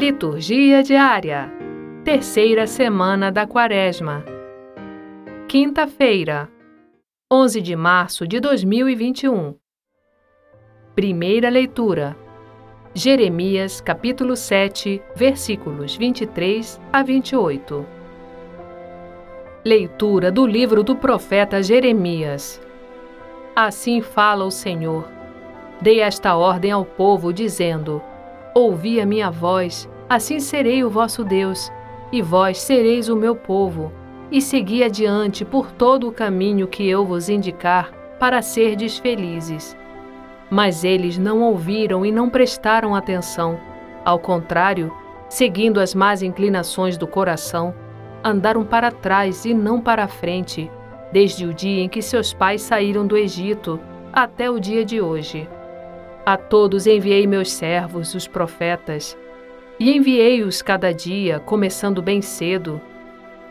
Liturgia diária, terceira semana da Quaresma, quinta-feira, 11 de março de 2021. Primeira leitura, Jeremias, capítulo 7, versículos 23 a 28. Leitura do livro do profeta Jeremias. Assim fala o Senhor: dei esta ordem ao povo, dizendo: ouvi a minha voz, assim serei o vosso Deus, e vós sereis o meu povo, e segui adiante por todo o caminho que eu vos indicar, para serdes felizes. Mas eles não ouviram e não prestaram atenção. Ao contrário, seguindo as más inclinações do coração, andaram para trás e não para a frente, desde o dia em que seus pais saíram do Egito, até o dia de hoje. A todos enviei meus servos, os profetas, e enviei-os cada dia, começando bem cedo.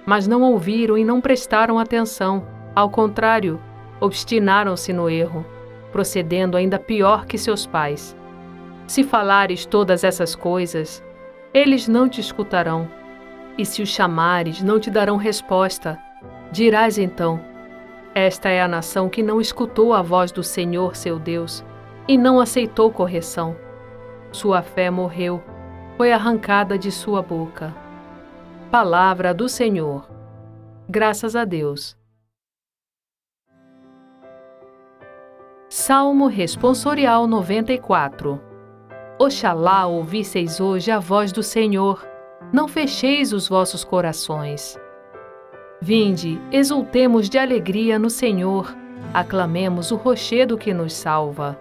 Mas não ouviram e não prestaram atenção. Ao contrário, obstinaram-se no erro, procedendo ainda pior que seus pais. Se falares todas essas coisas, eles não te escutarão. E se os chamares, não te darão resposta. Dirás então: esta é a nação que não escutou a voz do Senhor, seu Deus, e não aceitou correção. Sua fé morreu, foi arrancada de sua boca. Palavra do Senhor. Graças a Deus. Salmo Responsorial 94. Oxalá ouvisseis hoje a voz do Senhor, não fecheis os vossos corações. Vinde, exultemos de alegria no Senhor, aclamemos o rochedo que nos salva.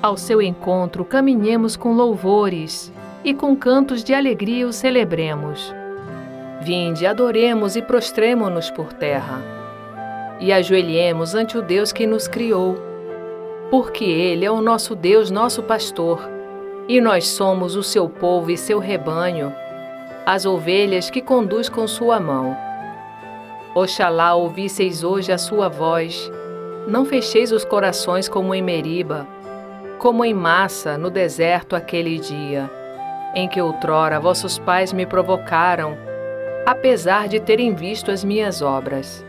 Ao seu encontro caminhemos com louvores, e com cantos de alegria o celebremos. Vinde, adoremos e prostremo-nos por terra, e ajoelhemos ante o Deus que nos criou, porque Ele é o nosso Deus, nosso pastor, e nós somos o seu povo e seu rebanho, as ovelhas que conduz com sua mão. Oxalá ouvisseis hoje a sua voz, não fecheis os corações como em Meriba, como em Massa, no deserto aquele dia, em que outrora vossos pais me provocaram, apesar de terem visto as minhas obras.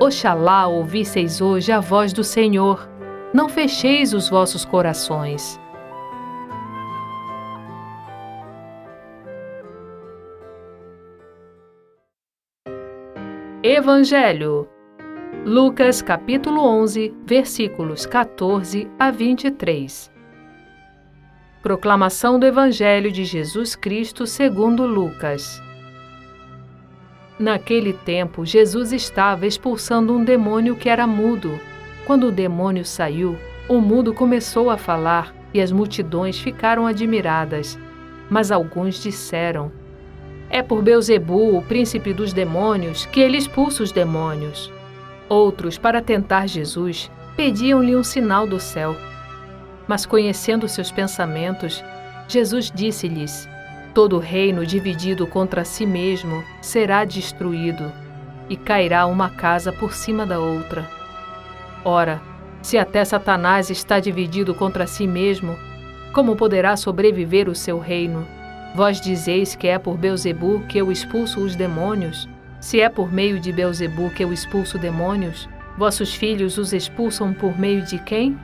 Oxalá ouvisseis hoje a voz do Senhor, não fecheis os vossos corações. Evangelho, Lucas, capítulo 11, versículos 14 a 23. Proclamação do Evangelho de Jesus Cristo segundo Lucas. Naquele tempo, Jesus estava expulsando um demônio que era mudo. Quando o demônio saiu, o mudo começou a falar e as multidões ficaram admiradas. Mas alguns disseram: é por Belzebu, o príncipe dos demônios, que ele expulsa os demônios. Outros, para tentar Jesus, pediam-lhe um sinal do céu. Mas, conhecendo seus pensamentos, Jesus disse-lhes: todo reino dividido contra si mesmo será destruído, e cairá uma casa por cima da outra. Ora, se até Satanás está dividido contra si mesmo, como poderá sobreviver o seu reino? Vós dizeis que é por Belzebu que eu expulso os demônios? Se é por meio de Belzebu que eu expulso demônios, vossos filhos os expulsam por meio de quem?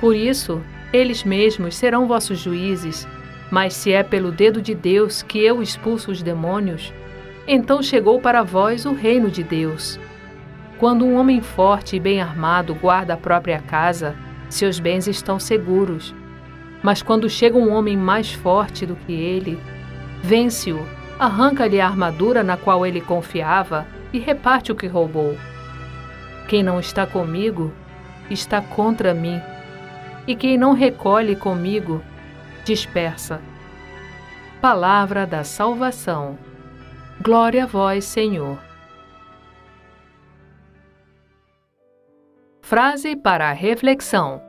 Por isso, eles mesmos serão vossos juízes. Mas se é pelo dedo de Deus que eu expulso os demônios, então chegou para vós o reino de Deus. Quando um homem forte e bem armado guarda a própria casa, seus bens estão seguros. Mas quando chega um homem mais forte do que ele, vence-o, arranca-lhe a armadura na qual ele confiava e reparte o que roubou. Quem não está comigo, está contra mim, e quem não recolhe comigo, dispersa. Palavra da salvação. Glória a vós, Senhor. Frase para a reflexão.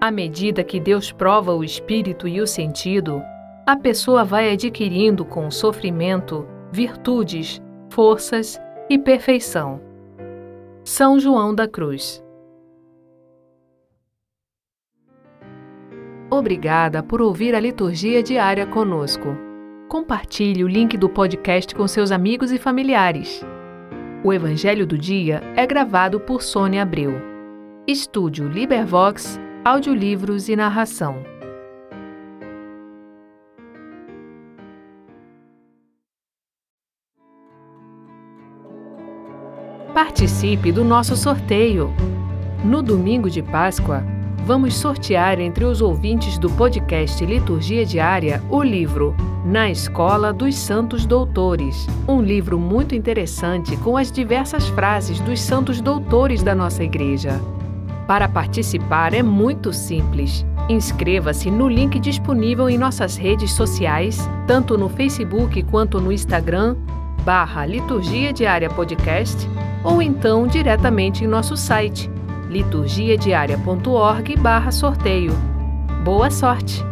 À medida que Deus prova o espírito e o sentido, a pessoa vai adquirindo com o sofrimento virtudes, forças e perfeição. São João da Cruz. Obrigada por ouvir a liturgia diária conosco. Compartilhe o link do podcast com seus amigos e familiares. O Evangelho do Dia é gravado por Sônia Abreu. Estúdio Libervox, audiolivros e narração. Participe do nosso sorteio! No domingo de Páscoa, vamos sortear entre os ouvintes do podcast Liturgia Diária o livro Na Escola dos Santos Doutores, um livro muito interessante com as diversas frases dos santos doutores da nossa igreja. Para participar é muito simples. Inscreva-se no link disponível em nossas redes sociais, tanto no Facebook quanto no Instagram, /Liturgia Diária Podcast, ou então diretamente em nosso site, liturgiadiaria.org/sorteio. Boa sorte!